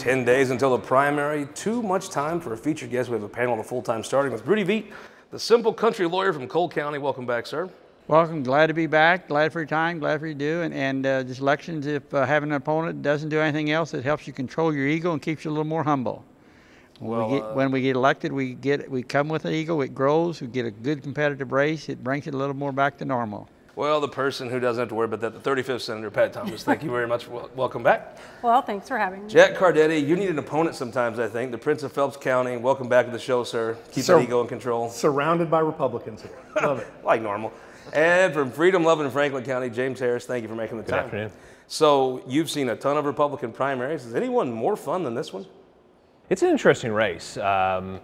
10 days until the primary. Too much time for a featured guest. We have a panel of full-time starting with Rudy Veit, the simple country lawyer from Cole County. Welcome back, sir. Welcome. Glad to be back. Glad for your time. Glad for you do. And just elections, if having an opponent doesn't do anything else, it helps you control your ego and keeps you a little more humble. When we get elected, we come with an ego. It grows. We get a good competitive race. It brings it a little more back to normal. Well, the person who doesn't have to worry about that, the 35th Senator Pat Thomas. Thank you very much. Welcome back. Well, thanks for having me. Jack Cardetti, you need an opponent sometimes, I think. The Prince of Phelps County. Welcome back to the show, sir. Keep that ego in control. Surrounded by Republicans here. Love it. Like normal. And from Freedom Loving in Franklin County, James Harris, thank you for making the time. Good afternoon. So you've seen a ton of Republican primaries. Is anyone more fun than this one? It's an interesting race. Yeah,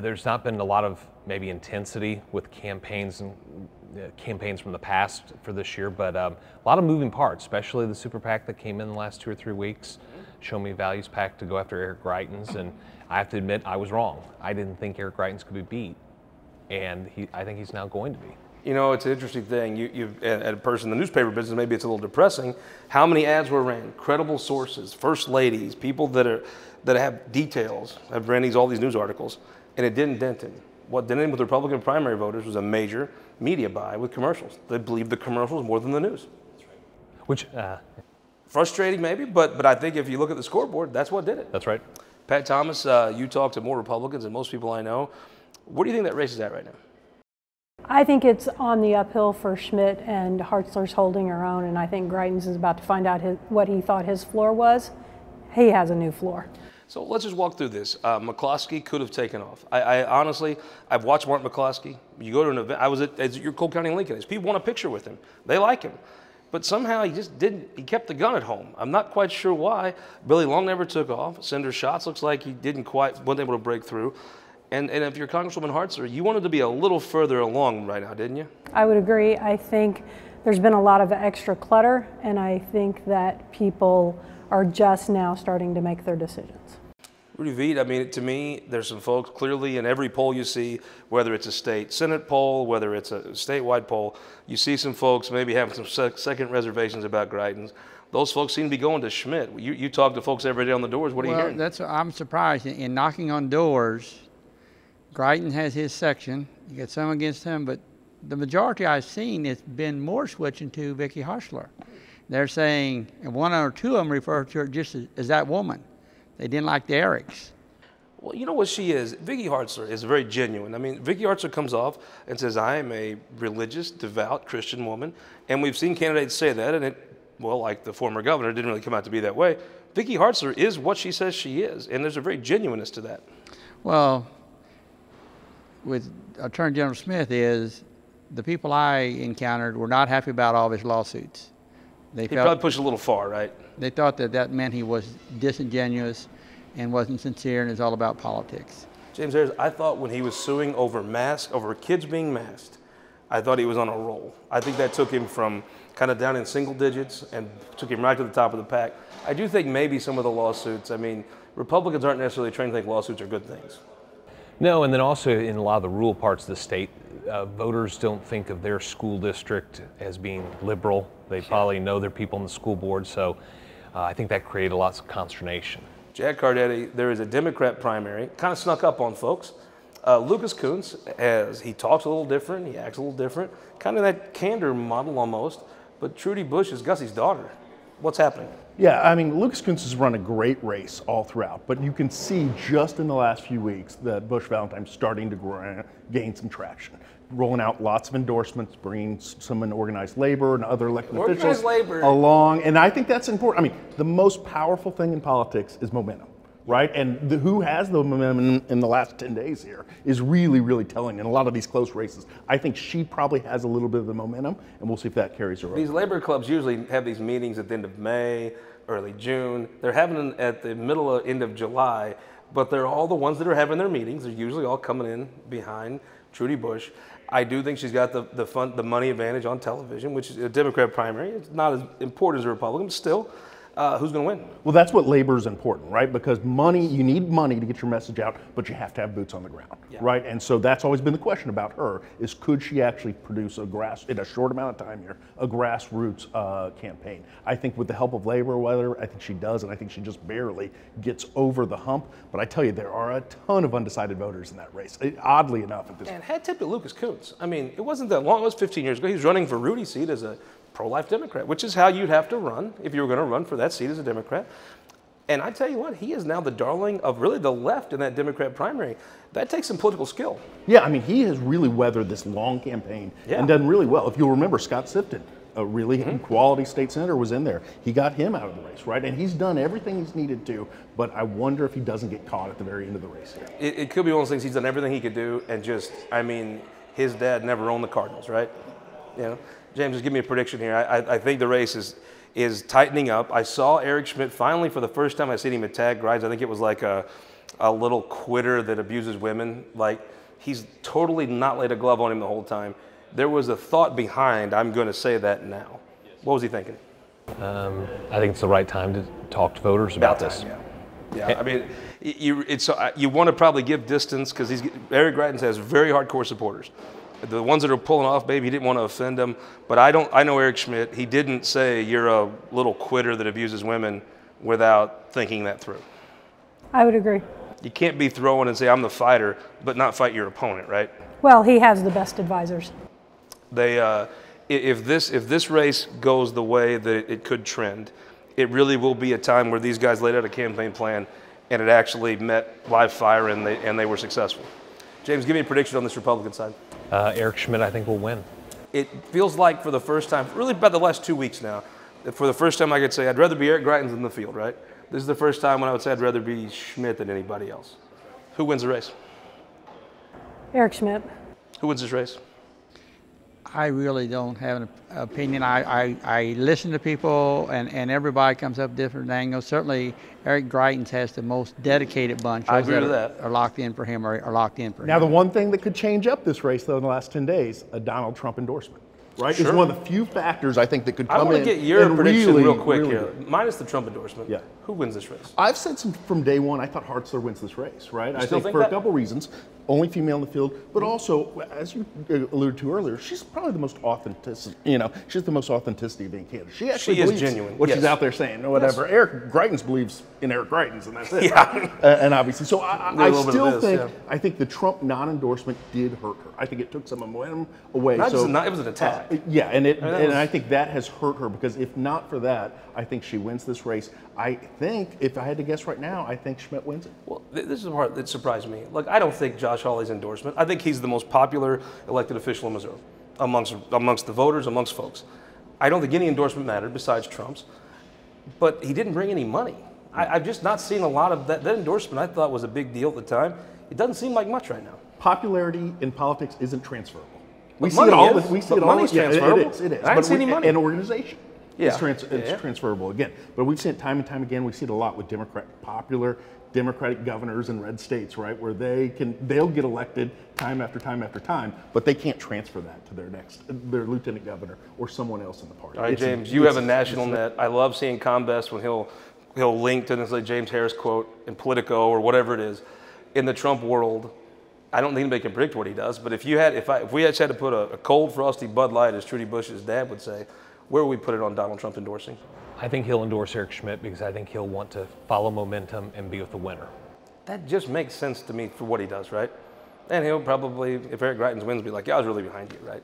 there's not been a lot of maybe intensity with campaigns and campaigns from the past for this year, but a lot of moving parts, especially the super PAC that came in the last 2 or 3 weeks, Show Me Values PAC to go after Eric Greitens, and I have to admit I was wrong. I didn't think Eric Greitens could be beat, and I think he's now going to be. You know, it's an interesting thing. You've, as a person in the newspaper business, maybe it's a little depressing, how many ads were ran, credible sources, first ladies, people that have details, have ran all these news articles, and it didn't dent him. What did it with the Republican primary voters was a major media buy with commercials. They believed the commercials more than the news. That's right. Which, frustrating maybe, but I think if you look at the scoreboard, that's what did it. That's right. Pat Thomas, you talk to more Republicans than most people I know. What do you think that race is at right now? I think it's on the uphill for Schmidt, and Hartzler's holding her own, and I think Greitens is about to find out what he thought his floor was. He has a new floor. So let's just walk through this. McCloskey could have taken off. I honestly, I've watched Martin McCloskey. You go to an event, I was at your Cole County and Lincoln. People want a picture with him. They like him. But somehow he just didn't, he kept the gun at home. I'm not quite sure why. Billy Long never took off. Cinder Schatz looks like he wasn't able to break through. And if you're Congresswoman Hartzler, you wanted to be a little further along right now, didn't you? I would agree. I think there's been a lot of extra clutter, and I think that people are just now starting to make their decisions. Rudy Veit, I mean, to me, there's some folks clearly in every poll you see, whether it's a state Senate poll, whether it's a statewide poll, you see some folks maybe having some second reservations about Greitens. Those folks seem to be going to Schmidt. You talk to folks every day on the doors. What are you hearing? I'm surprised. In knocking on doors, Greitens has his section. You got some against him, but the majority I've seen has been more switching to Vicky Hartzler. They're saying, and one or two of them refer to her just as that woman. They didn't like the Erics. Well, you know what she is? Vicky Hartzler is very genuine. I mean, Vicky Hartzler comes off and says, I am a religious, devout Christian woman. And we've seen candidates say that, and it, well, like the former governor, didn't really come out to be that way. Vicky Hartzler is what she says she is, and there's a very genuineness to that. Well, with Attorney General Smith is, the people I encountered were not happy about all of his lawsuits. He probably pushed a little far, right? They thought that meant he was disingenuous and wasn't sincere, and it's all about politics. James Harris, I thought when he was suing over masks, over kids being masked, I thought he was on a roll. I think that took him from kind of down in single digits and took him right to the top of the pack. I do think maybe some of the lawsuits, I mean, Republicans aren't necessarily trained to think lawsuits are good things. No, and then also in a lot of the rural parts of the state, voters don't think of their school district as being liberal. They probably know their people in the school board, so I think that created lots of consternation. Jack Cardetti, there is a Democrat primary, kind of snuck up on folks. Lucas Kunce, as he talks a little different, he acts a little different, kind of that candor model almost, but Trudy Busch is Gussie's daughter. What's happening? Yeah, I mean, Lucas Kunce has run a great race all throughout, but you can see just in the last few weeks that Busch Valentine's starting to gain some traction, rolling out lots of endorsements, bringing some in organized labor and other elected officials along. And I think that's important. I mean, the most powerful thing in politics is momentum, right? And who has the momentum in the last 10 days here is really, really telling in a lot of these close races. I think she probably has a little bit of the momentum, and we'll see if that carries her over. These labor clubs usually have these meetings at the end of May, early June. They're having them at the middle of end of July, but they're all the ones that are having their meetings. They're usually all coming in behind Trudy Busch. I do think she's got the money advantage on television, which is a Democrat primary. It's not as important as a Republican, but still. who's going to win? Well, that's what labor is important, right? Because money, you need money to get your message out, but you have to have boots on the ground, yeah, right? And so that's always been the question about her, is could she actually produce a in a short amount of time here, a grassroots campaign? I think with the help of labor, whether, I think she does, and I think she just barely gets over the hump. But I tell you, there are a ton of undecided voters in that race, oddly enough. At this and head tip to Lucas Kunce. I mean, it wasn't that long, it was 15 years ago. He was running for Rudy's seat as a pro-life Democrat, which is how you'd have to run if you were going to run for that seat as a Democrat. And I tell you what, he is now the darling of really the left in that Democrat primary. That takes some political skill. Yeah, I mean, he has really weathered this long campaign, yeah, and done really well. If you'll remember, Scott Sifton, a really quality state senator, was in there. He got him out of the race, right? And he's done everything he's needed to, but I wonder if he doesn't get caught at the very end of the race here. It could be one of those things. He's done everything he could do, and just, I mean, his dad never owned the Cardinals, right? You know, James, just give me a prediction here. I think the race is tightening up. I saw Eric Schmidt finally for the first time. I seen him at Tag Rides. I think it was like a little quitter that abuses women. Like, he's totally not laid a glove on him the whole time. There was a thought behind, I'm going to say that now. What was he thinking? I think it's the right time to talk to voters about this. Time, yeah. Yeah, I mean, you want to probably give distance because Eric Greitens has very hardcore supporters. The ones that are pulling off, baby, he didn't want to offend them. But I know Eric Schmidt. He didn't say you're a little quitter that abuses women without thinking that through. I would agree. You can't be throwing and say I'm the fighter, but not fight your opponent, right? Well, he has the best advisors. They, if this race goes the way that it could trend, it really will be a time where these guys laid out a campaign plan, and it actually met live fire, and they were successful. James, give me a prediction on this Republican side. Eric Schmidt, I think, will win. It feels like for the first time, really about the last 2 weeks now, for the first time I could say I'd rather be Eric Greitens in the field, right? This is the first time when I would say I'd rather be Schmidt than anybody else. Who wins the race? Eric Schmidt. Who wins this race? I really don't have an opinion. I listen to people, and everybody comes up different angles. Certainly, Eric Greitens has the most dedicated bunch. I agree with that. Are locked in for him or are locked in for him. Now, the one thing that could change up this race, though, in the last 10 days, a Donald Trump endorsement, right? Sure. It's one of the few factors I think that could come in. I want to get your prediction really, real quick here. Minus the Trump endorsement, yeah, who wins this race? I've said from day one, I thought Hartzler wins this race, right? I think for a couple reasons. Only female in the field, but also, as you alluded to earlier, she's probably the most authenticity. You know, she's the most authenticity of being candidate. She actually is genuine. What she's out there saying, or whatever. Yes. Eric Greitens believes in Eric Greitens, and that's it. Yeah. Right? And obviously, so I think the Trump non-endorsement did hurt her. I think it took some momentum away. It was an attack. Yeah, and I think that has hurt her, because if not for that, I think she wins this race. I think, if I had to guess right now, I think Schmidt wins it. Well, this is the part that surprised me. Like, I don't think Josh Hawley's endorsement. I think he's the most popular elected official in Missouri, amongst the voters, amongst folks. I don't think any endorsement mattered besides Trump's, but he didn't bring any money. I've just not seen a lot of that. That endorsement I thought was a big deal at the time. It doesn't seem like much right now. Popularity in politics isn't transferable. We see it all. We see it all. Money's transferable. It is. I haven't seen any money. An organization. Yeah. It's transferable again. But we've seen it time and time again. We see it a lot with Democratic governors in red states, right, where they'll get elected time after time after time, but they can't transfer that to their lieutenant governor or someone else in the party. All right, James, you have a national net. I love seeing Combest when he'll link to this like James Harris quote in Politico or whatever it is. In the Trump world, I don't think anybody can predict what he does. But if we had to put a cold frosty Bud Light, as Trudy Busch's dad would say, where would we put it on Donald Trump endorsing? I think he'll endorse Eric Schmidt because I think he'll want to follow momentum and be with the winner. That just makes sense to me for what he does, right? And he'll probably, if Eric Greitens wins, be like, yeah, I was really behind you, right?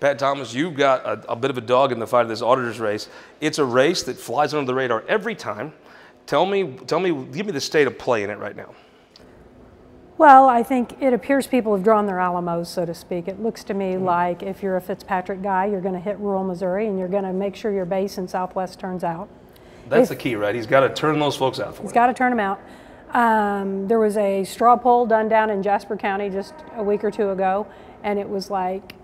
Pat Thomas, you've got a bit of a dog in the fight of this auditor's race. It's a race that flies under the radar every time. Give me the state of play in it right now. Well, I think it appears people have drawn their Alamos, so to speak. It looks to me like if you're a Fitzpatrick guy, you're going to hit rural Missouri, and you're going to make sure your base in Southwest turns out. That's the key, right? He's got to turn those folks out for He's got to turn them out. There was a straw poll done down in Jasper County just a week or two ago, and it was like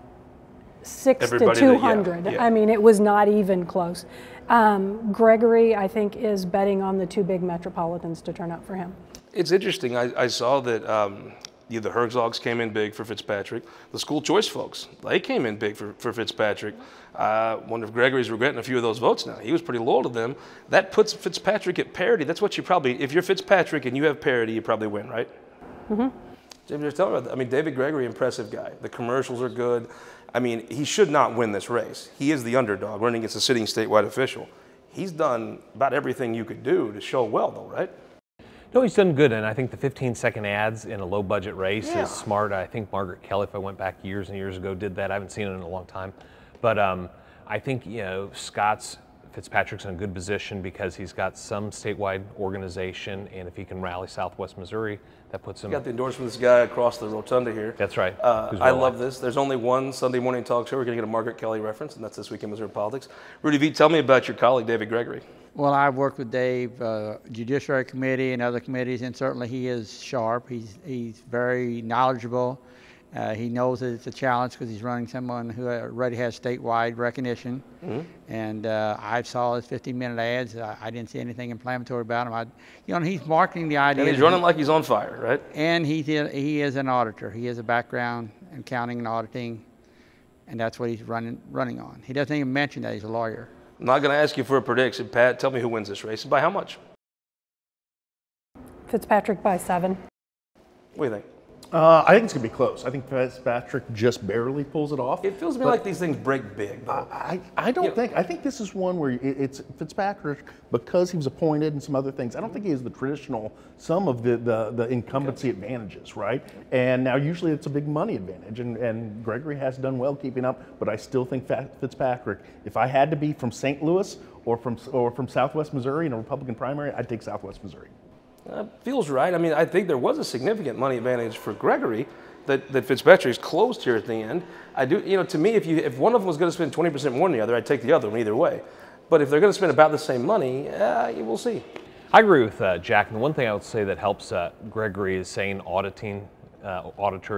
6 to 200. I mean, it was not even close. Gregory, I think, is betting on the two big metropolitans to turn out for him. It's interesting. I saw that The Herzogs came in big for Fitzpatrick. The school choice folks, they came in big for Fitzpatrick. I wonder if Gregory's regretting a few of those votes now. He was pretty loyal to them. That puts Fitzpatrick at parity. That's what you probably, if you're Fitzpatrick and you have parity, you probably win, right? Mm-hmm. James, just tell me about that. I mean, David Gregory, impressive guy. The commercials are good. I mean, he should not win this race. He is the underdog running against a sitting statewide official. He's done about everything you could do to show well, though, right? No, he's done good, and I think the 15-second ads in a low-budget race is smart. I think Margaret Kelly, if I went back years and years ago, did that. I haven't seen it in a long time. But I think, you know, Fitzpatrick's in a good position because he's got some statewide organization, and if he can rally Southwest Missouri, that puts him. You got the endorsement of this guy across the rotunda here. That's right. I love this. There's only one Sunday morning talk show we're going to get a Margaret Kelly reference, and that's This Week in Missouri Politics. Rudy Veit, tell me about your colleague, David Gregory. Well, I've worked with Dave, Judiciary Committee and other committees, and certainly he is sharp. He's very knowledgeable. He knows that it's a challenge because he's running someone who already has statewide recognition. Mm-hmm. And I saw his 15-minute ads. I didn't see anything inflammatory about him. You know, he's marketing the idea. And he's running like he's on fire, right? And he is an auditor. He has a background in accounting and auditing, and that's what he's running on. He doesn't even mention that he's a lawyer. I'm not going to ask you for a prediction, Pat. Tell me who wins this race and by how much. Fitzpatrick by 7. What do you think? I think it's going to be close. I think Fitzpatrick just barely pulls it off. It feels to me like these things break big. I think this is one where it's Fitzpatrick, because he was appointed and some other things. I don't think he has the traditional, some of the incumbency advantages, right? And now usually it's a big money advantage, and Gregory has done well keeping up, but I still think Fitzpatrick, if I had to be from St. Louis or from Southwest Missouri in a Republican primary, I'd take Southwest Missouri. Feels right. I mean, I think there was a significant money advantage for Gregory that Fitzpatrick's closed here at the end. I do, you know, to me, if one of them was going to spend 20% more than the other, I'd take the other one either way. But if they're going to spend about the same money, we'll see. I agree with Jack. And the one thing I would say that helps Gregory is saying auditor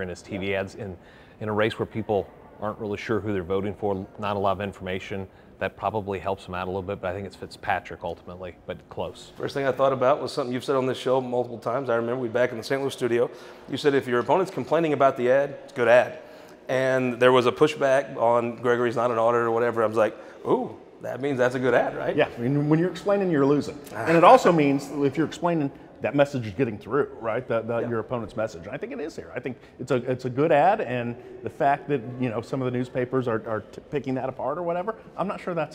in his TV ads in a race where people aren't really sure who they're voting for, not a lot of information. That probably helps him out a little bit, but I think it's Fitzpatrick ultimately, but close. First thing I thought about was something you've said on this show multiple times. I remember we back in the St. Louis studio. You said if your opponent's complaining about the ad, it's a good ad. And there was a pushback on Gregory's not an auditor or whatever. I was like, ooh, that means that's a good ad, right? Yeah, I mean, when you're explaining, you're losing. And it also means if you're explaining, that message is getting through, right? Your opponent's message. And I think it is here. I think it's a good ad, and the fact that, you know, some of the newspapers are picking that apart or whatever, I'm not sure that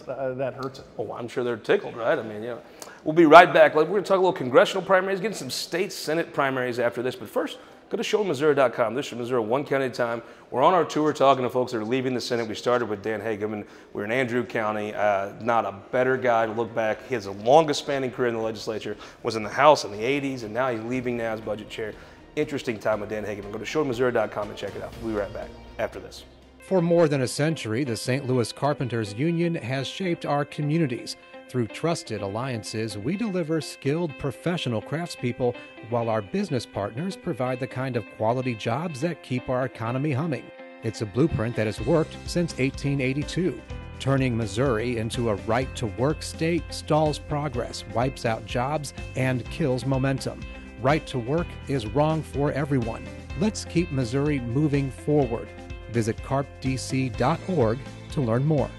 hurts it. Oh, I'm sure they're tickled, right? I mean, yeah. We'll be right back. We're going to talk a little congressional primaries, getting some state senate primaries after this. But first, go to showmissouri.com. This is Missouri, one county at a time. We're on our tour talking to folks that are leaving the Senate. We started with Dan Hageman. We're in Andrew County. Not a better guy to look back. His longest spanning career in the legislature was in the House in the 80s, and now he's leaving now as budget chair. Interesting time with Dan Hageman. Go to showmissouri.com and check it out. We'll be right back after this. For more than a century, the St. Louis Carpenters Union has shaped our communities. Through trusted alliances, we deliver skilled professional craftspeople while our business partners provide the kind of quality jobs that keep our economy humming. It's a blueprint that has worked since 1882. Turning Missouri into a right-to-work state stalls progress, wipes out jobs, and kills momentum. Right-to-work is wrong for everyone. Let's keep Missouri moving forward. Visit carpdc.org to learn more.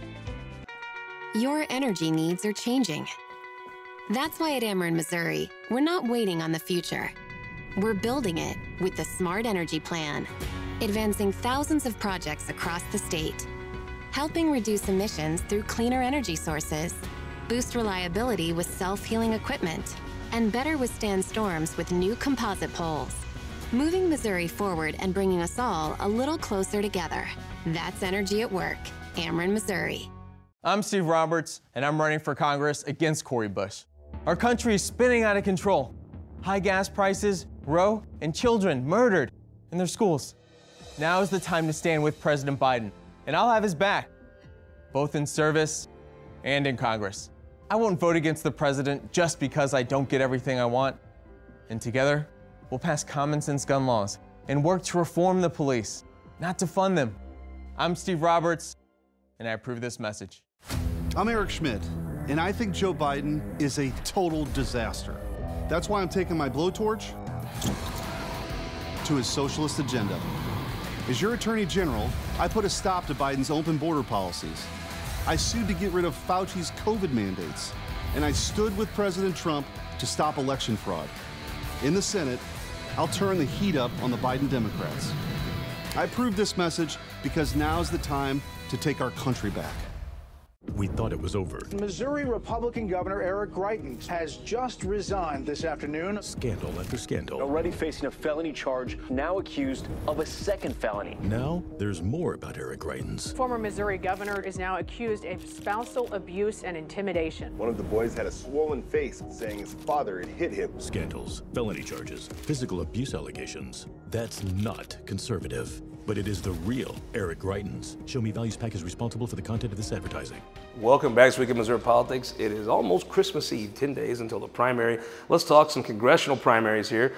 Your energy needs are changing. That's why at Ameren Missouri, we're not waiting on the future. We're building it with the Smart Energy Plan, advancing thousands of projects across the state, helping reduce emissions through cleaner energy sources, boost reliability with self-healing equipment, and better withstand storms with new composite poles. Moving Missouri forward and bringing us all a little closer together. That's energy at work. Ameren Missouri. I'm Steve Roberts, and I'm running for Congress against Cori Busch. Our country is spinning out of control. High gas prices, row, and children murdered in their schools. Now is the time to stand with President Biden, and I'll have his back, both in service and in Congress. I won't vote against the president just because I don't get everything I want. And together, we'll pass common sense gun laws and work to reform the police, not to fund them. I'm Steve Roberts, and I approve this message. I'm Eric Schmidt, and I think Joe Biden is a total disaster. That's why I'm taking my blowtorch to to his socialist agenda. As your attorney general, I put a stop to Biden's open border policies. I sued to get rid of Fauci's COVID mandates, and I stood with President Trump to stop election fraud. In the Senate, I'll turn the heat up on the Biden Democrats. I approve this message because now's the time to take our country back. We thought it was over. Missouri Republican Governor Eric Greitens has just resigned this afternoon. Scandal after scandal. Already facing a felony charge, now accused of a second felony. Now there's more about Eric Greitens. Former Missouri governor is now accused of spousal abuse and intimidation. One of the boys had a swollen face, saying his father had hit him. Scandals, felony charges, physical abuse allegations. That's not conservative. But it is the real Eric Greitens. Show Me Values PAC is responsible for the content of this advertising. Welcome back to Week in Missouri Politics. It is almost Christmas Eve, 10 days until the primary. Let's talk some congressional primaries here.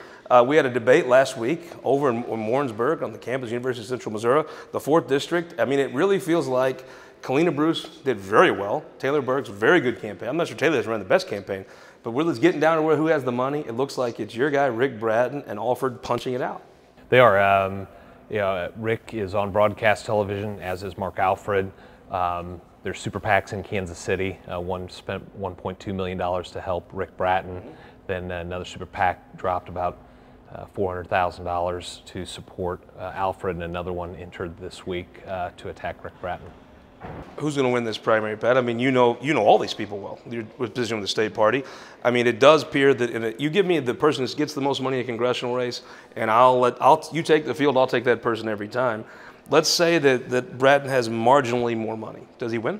We had a debate last week over in Warrensburg on the campus of the University of Central Missouri, the 4th District. I mean, it really feels like Kalina Bruce did very well. Taylor Burks, very good campaign. I'm not sure Taylor has run the best campaign, but we're just getting down to where who has the money. It looks like it's your guy, Rick Brattin, and Alford punching it out. They are. Rick is on broadcast television, as is Mark Alford. There's super PACs in Kansas City. One spent $1.2 million to help Rick Brattin. Then another super PAC dropped about $400,000 to support Alford, and another one entered this week to attack Rick Brattin. Who's going to win this primary, Pat? I mean, you know all these people well. Your position with the state party. I mean, it does appear that you give me the person that gets the most money in a congressional race, and you take the field. I'll take that person every time. Let's say that Brattin has marginally more money. Does he win?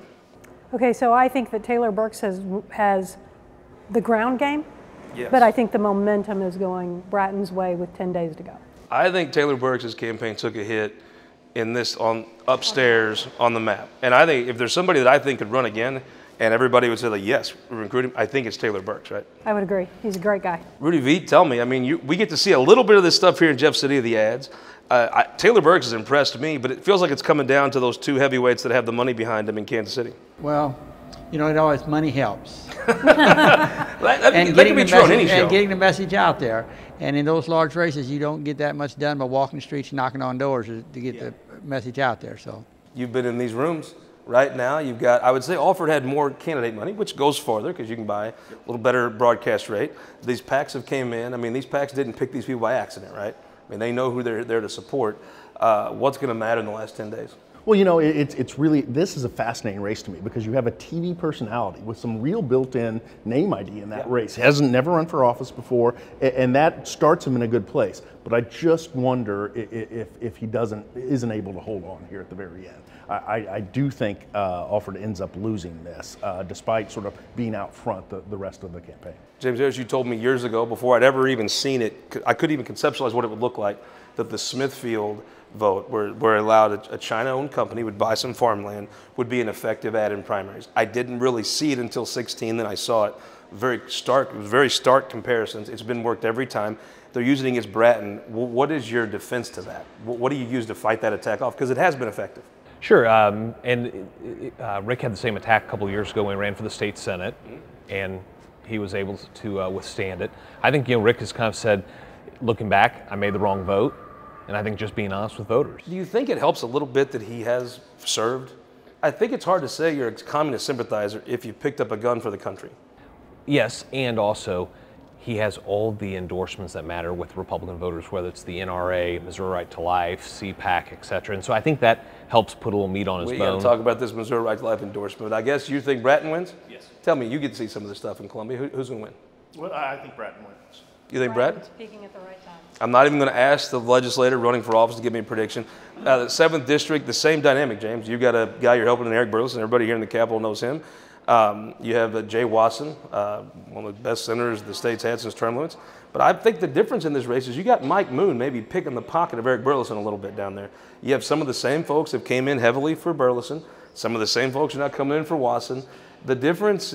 Okay, so I think that Taylor Burks has the ground game, yes. But I think the momentum is going Bratton's way with 10 days to go. I think Taylor Burks' campaign took a hit in this on upstairs on the map. And I think if there's somebody that I think could run again and everybody would say, like, yes, we're recruiting, I think it's Taylor Burks, right? I would agree. He's a great guy. Rudy Veit, tell me, I mean, we get to see a little bit of this stuff here in Jeff City of the ads. Taylor Burks has impressed me, but it feels like it's coming down to those two heavyweights that have the money behind them in Kansas City. Well, you know, it always money helps. That can be true on any show. And getting the message out there. And in those large races, you don't get that much done by walking the streets, knocking on doors to get the message out there. So you've been in these rooms right now. You've got, I would say, Alford had more candidate money, which goes farther because you can buy a little better broadcast rate. These PACs have came in. I mean, these PACs didn't pick these people by accident, right? I mean, they know who they're there to support. What's going to matter in the last 10 days? Well, you know, it's really, this is a fascinating race to me because you have a TV personality with some real built-in name ID in that race. Hasn't never run for office before, and that starts him in a good place. But I just wonder if he isn't able to hold on here at the very end. I do think Alford ends up losing this, despite sort of being out front the rest of the campaign. James Harris, you told me years ago, before I'd ever even seen it, I couldn't even conceptualize what it would look like, that the Smithfield vote, where allowed a China-owned company would buy some farmland, would be an effective ad in primaries. I didn't really see it until 16, then I saw it. Very stark comparisons. It's been worked every time. They're using it as Brattin. What is your defense to that? What do you use to fight that attack off? Because it has been effective. Sure, and Rick had the same attack a couple of years ago when he ran for the state senate, and he was able to withstand it. I think, you know, Rick has kind of said, looking back, I made the wrong vote, and I think just being honest with voters. Do you think it helps a little bit that he has served? I think it's hard to say you're a communist sympathizer if you picked up a gun for the country. Yes, and also he has all the endorsements that matter with Republican voters, whether it's the NRA, Missouri Right to Life, CPAC, et cetera. And so I think that helps put a little meat on his bone. We got to talk about this Missouri Right to Life endorsement. I guess you think Brattin wins? Yes. Tell me, you get to see some of this stuff in Columbia. Who's going to win? Well, I think Brattin wins. You think Brattin? Speaking at the right time. I'm not even going to ask the legislator running for office to give me a prediction. The 7th District, the same dynamic, James. You've got a guy you're helping, Eric Burlison. Everybody here in the Capitol knows him. You have Jay Wasson, one of the best senators the state's had since term limits. But I think the difference in this race is you got Mike Moon maybe picking the pocket of Eric Burlison a little bit down there. You have some of the same folks that came in heavily for Burlison. Some of the same folks are not coming in for Wasson. The difference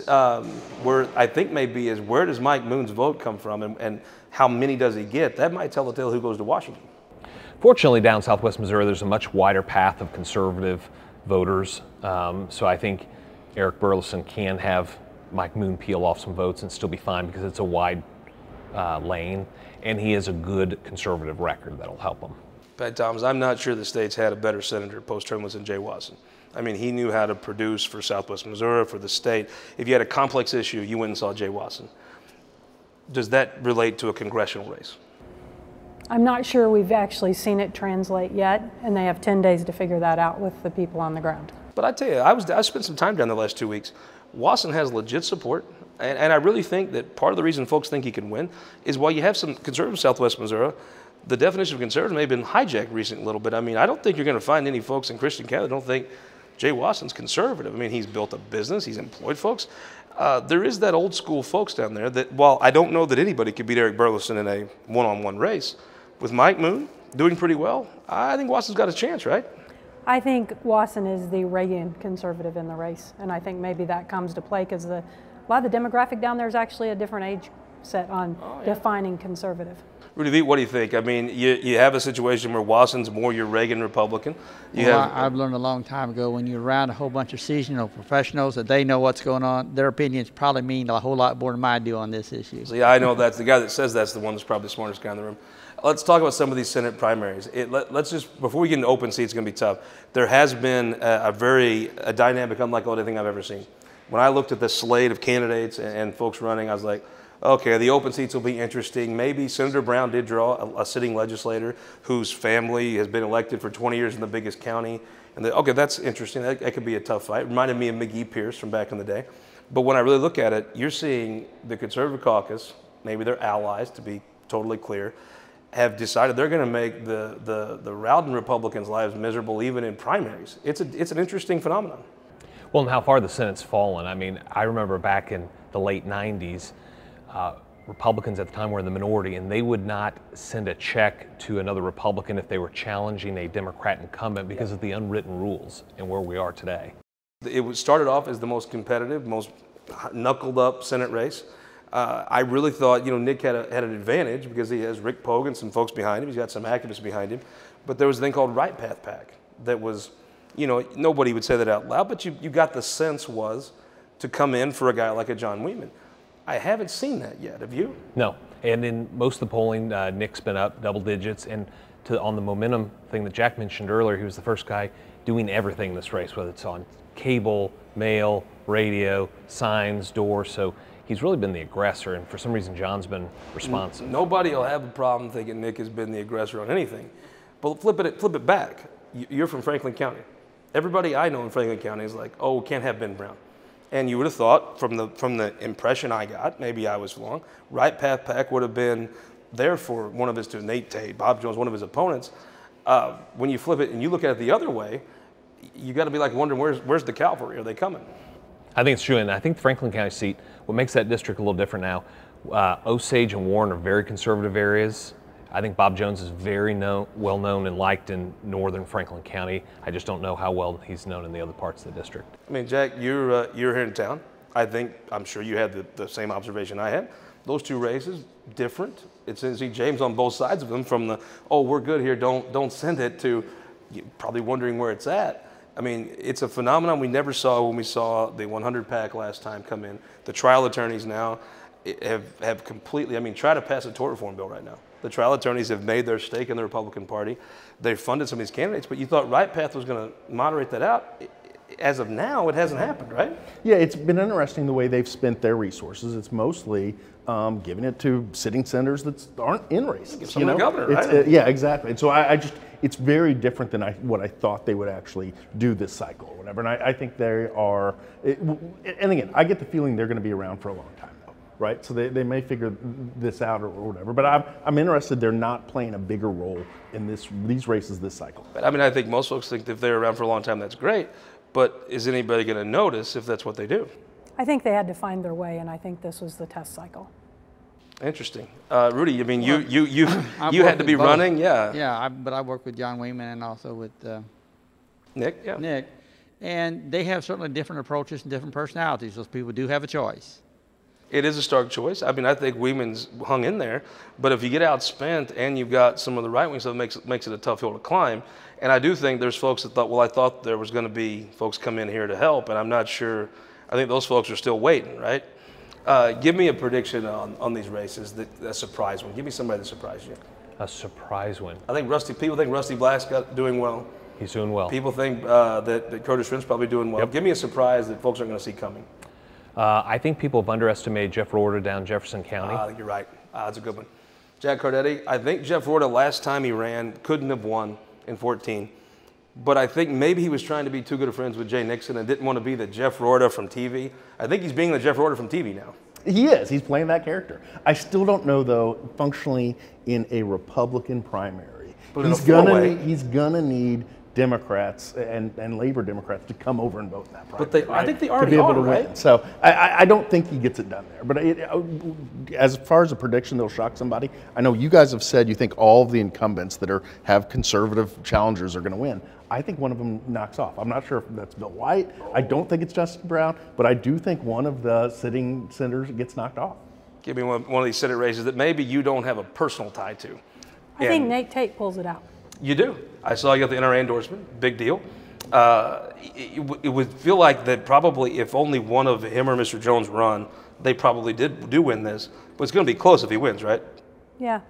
where I think may be is where does Mike Moon's vote come from and how many does he get? That might tell the tale who goes to Washington. Fortunately, down southwest Missouri, there's a much wider path of conservative voters. So I think Eric Burlison can have Mike Moon peel off some votes and still be fine because it's a wide lane, and he has a good conservative record that'll help him. Pat Thomas, I'm not sure the state's had a better senator post-termless than Jay Wasson. I mean, he knew how to produce for Southwest Missouri, for the state. If you had a complex issue, you went and saw Jay Wasson. Does that relate to a congressional race? I'm not sure we've actually seen it translate yet, and they have 10 days to figure that out with the people on the ground. But I tell you, I spent some time down the last 2 weeks. Wasson has legit support, and I really think that part of the reason folks think he can win is while you have some conservative Southwest Missouri, the definition of conservative may have been hijacked recently a little bit. I mean, I don't think you're going to find any folks in Christian County that don't think Jay Wasson's conservative. I mean, he's built a business, he's employed folks. There is that old school folks down there that, while I don't know that anybody could beat Eric Burlison in a one-on-one race, with Mike Moon doing pretty well, I think Wasson's got a chance, right? I think Wasson is the Reagan conservative in the race, and I think maybe that comes to play because a lot of the demographic down there is actually a different age set on defining conservative. Rudy Veit, what do you think? I mean, you have a situation where Wasson's more your Reagan Republican. I've learned a long time ago when you're around a whole bunch of seasonal professionals that they know what's going on, their opinions probably mean a whole lot more than mine do on this issue. See, I know that's the guy that says that's the one that's probably the smartest guy in the room. Let's talk about some of these Senate primaries. Let's just, before we get into open seats, it's going to be tough. There has been a dynamic unlike anything I've ever seen. When I looked at the slate of candidates and folks running, I was like, okay, the open seats will be interesting. Maybe Senator Brown did draw a sitting legislator whose family has been elected for 20 years in the biggest county. And okay, that's interesting. That could be a tough fight. It reminded me of McGee Pierce from back in the day. But when I really look at it, you're seeing the conservative caucus, maybe their allies, to be totally clear, have decided they're going to make the Rowden Republicans' lives miserable even in primaries. It's an interesting phenomenon. Well, and how far the Senate's fallen. I mean, I remember back in the late 90s, Republicans at the time were in the minority, and they would not send a check to another Republican if they were challenging a Democrat incumbent because of the unwritten rules and where we are today. It started off as the most competitive, most knuckled-up Senate race. I really thought, you know, Nick had an advantage because he has Rick Pogue and some folks behind him. He's got some activists behind him. But there was a thing called Right Path PAC that was, you know, nobody would say that out loud, but you got the sense was to come in for a guy like a John Wieman. I haven't seen that yet. Have you? No. And in most of the polling, Nick's been up double digits. And on the momentum thing that Jack mentioned earlier, he was the first guy doing everything in this race, whether it's on cable, mail, radio, signs, doors. So he's really been the aggressor, and for some reason, John's been responsive. Nobody will have a problem thinking Nick has been the aggressor on anything. But flip it back. You're from Franklin County. Everybody I know in Franklin County is like, oh, can't have Ben Brown. And you would have thought, from the impression I got, maybe I was wrong, Right Path PAC would have been there for one of his two, Nate Tate, Bob Jones, one of his opponents. When you flip it and you look at it the other way, you got to be like wondering, where's the cavalry? Are they coming? I think it's true, and I think the Franklin County seat, what makes that district a little different now, Osage and Warren are very conservative areas. I think Bob Jones is very well known and liked in northern Franklin County. I just don't know how well he's known in the other parts of the district. I mean, Jack, you're here in town. I'm sure you had the same observation I had. Those two races, different. It's see James on both sides of them from the, oh, we're good here, don't send it to, you're probably wondering where it's at. I mean, it's a phenomenon we never saw when we saw the 100 pack last time come in. The trial attorneys now have completely, I mean, try to pass a tort reform bill right now. The trial attorneys have made their stake in the Republican Party. They've funded some of these candidates, but you thought Right Path was going to moderate that out. As of now, it hasn't happened, right? Yeah, it's been interesting the way they've spent their resources. It's mostly giving it to sitting senators that aren't in races. Give some to the governor, right? Yeah, exactly. And so it's very different than what I thought they would actually do this cycle or whatever. And I think they are, and again, I get the feeling they're going to be around for a long time. Right, so they may figure this out or whatever, but I'm interested they're not playing a bigger role in these races this cycle. But I mean, I think most folks think that if they're around for a long time, that's great, but is anybody going to notice if that's what they do? I think they had to find their way, and I think this was the test cycle. Interesting. Rudy, I mean, you had to be running, yeah. Yeah, but I worked with John Wieman and also with Nick. Yeah. Nick, and they have certainly different approaches and different personalities. Those people do have a choice. It is a stark choice. I mean, I think Wieman's hung in there, but if you get outspent and you've got some of the right-wing stuff, it makes it a tough hill to climb. And I do think there's folks that thought, well, I thought there was going to be folks come in here to help, and I'm not sure. I think those folks are still waiting, right? Give me a prediction on these races, a surprise one. Give me somebody that surprised you. A surprise one. I think people think Rusty Black's doing well. He's doing well. People think that Curtis Wrent's probably doing well. Yep. Give me a surprise that folks aren't going to see coming. I think people have underestimated Jeff Roorda down Jefferson County. I think you're right. That's a good one. Jack Cardetti, I think Jeff Roorda last time he ran couldn't have won in 14. But I think maybe he was trying to be too good of friends with Jay Nixon and didn't want to be the Jeff Roorda from TV. I think he's being the Jeff Roorda from TV now. He is. He's playing that character. I still don't know, though, functionally in a Republican primary. But he's gonna need Democrats and labor Democrats to come over and vote in that primary. But I think they already are, right? So I don't think he gets it done there. But as far as a prediction that'll shock somebody, I know you guys have said you think all of the incumbents that have conservative challengers are going to win. I think one of them knocks off. I'm not sure if that's Bill White. I don't think it's Justin Brown, but I do think one of the sitting senators gets knocked off. Give me one of these Senate races that maybe you don't have a personal tie to. I think Nate Tate pulls it out. You do. I saw you got the NRA endorsement. Big deal. It would feel like that probably if only one of him or Mr. Jones run, they probably do win this. But it's going to be close if he wins, right? Yeah.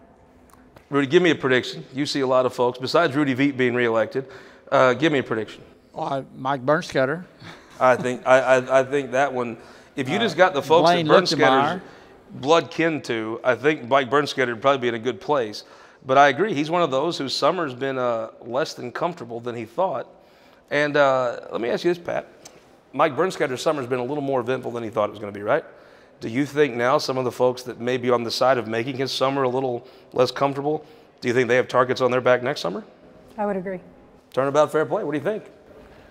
Rudy, give me a prediction. You see a lot of folks. Besides Rudy Veit being reelected, give me a prediction. Mike Bernskoetter. I think that one. If you just got the folks that Bernskoetter's blood kin to, I think Mike Bernskoetter would probably be in a good place. But I agree, he's one of those whose summer's been less than comfortable than he thought. And let me ask you this, Pat. Mike Bernskoetter's summer's been a little more eventful than he thought it was going to be, right? Do you think now some of the folks that may be on the side of making his summer a little less comfortable, do you think they have targets on their back next summer? I would agree. Turnabout fair play, what do you think?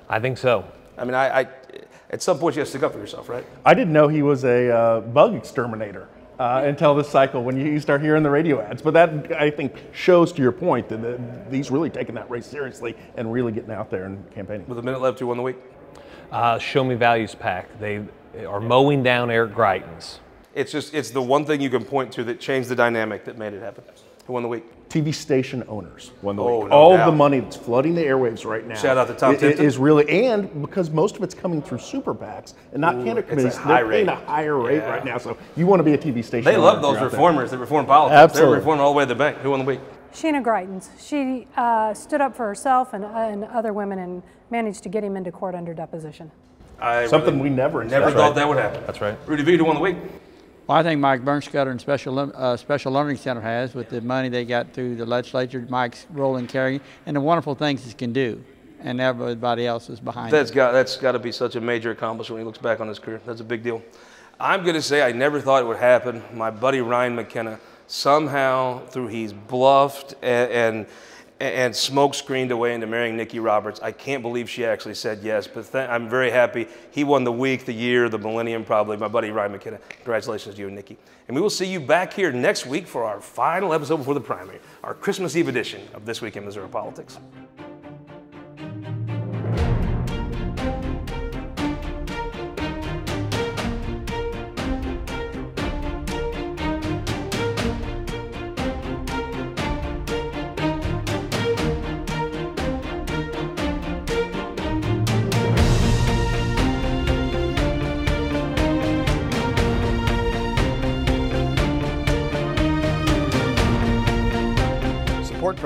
I think so. I mean, at some point you have to stick up for yourself, right? I didn't know he was a bug exterminator. Until this cycle when you start hearing the radio ads. But that, I think, shows to your point that he's really taking that race seriously and really getting out there and campaigning. With a minute left, who won the week? Show Me Values PAC. They are mowing down Eric Greitens. It's the one thing you can point to that changed the dynamic that made it happen. Who won the week? TV station owners won the week. No All doubt. The money that's flooding the airwaves right now. Shout out to Tom Tipton. It is really, and because most of it's coming through super PACs and not candidate committees, they're paying a higher rate right now. So you want to be a TV station owner. They love those reformers that reform politics. Absolutely. They're reforming all the way to the bank. Who won the week? Sheena Greitens. She stood up for herself and other women and managed to get him into court under deposition. Something we never thought that would happen. That's right. Rudy Veit, who won the week? Well, I think Mike Bernskoetter and Special Learning Center has with the money they got through the legislature, Mike's role in carrying, and the wonderful things he can do, and everybody else is behind. That's got to be such a major accomplishment when he looks back on his career. That's a big deal. I'm going to say I never thought it would happen. My buddy Ryan McKenna somehow through he's bluffed and smoke screened away into marrying Nikki Roberts. I can't believe she actually said yes, but I'm very happy. He won the week, the year, the millennium probably. My buddy Ryan McKenna, congratulations to you and Nikki. And we will see you back here next week for our final episode before the primary, our Christmas Eve edition of This Week in Missouri Politics.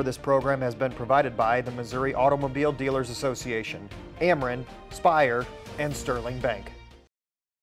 This program has been provided by the Missouri Automobile Dealers Association, Ameren, Spire, and Sterling Bank.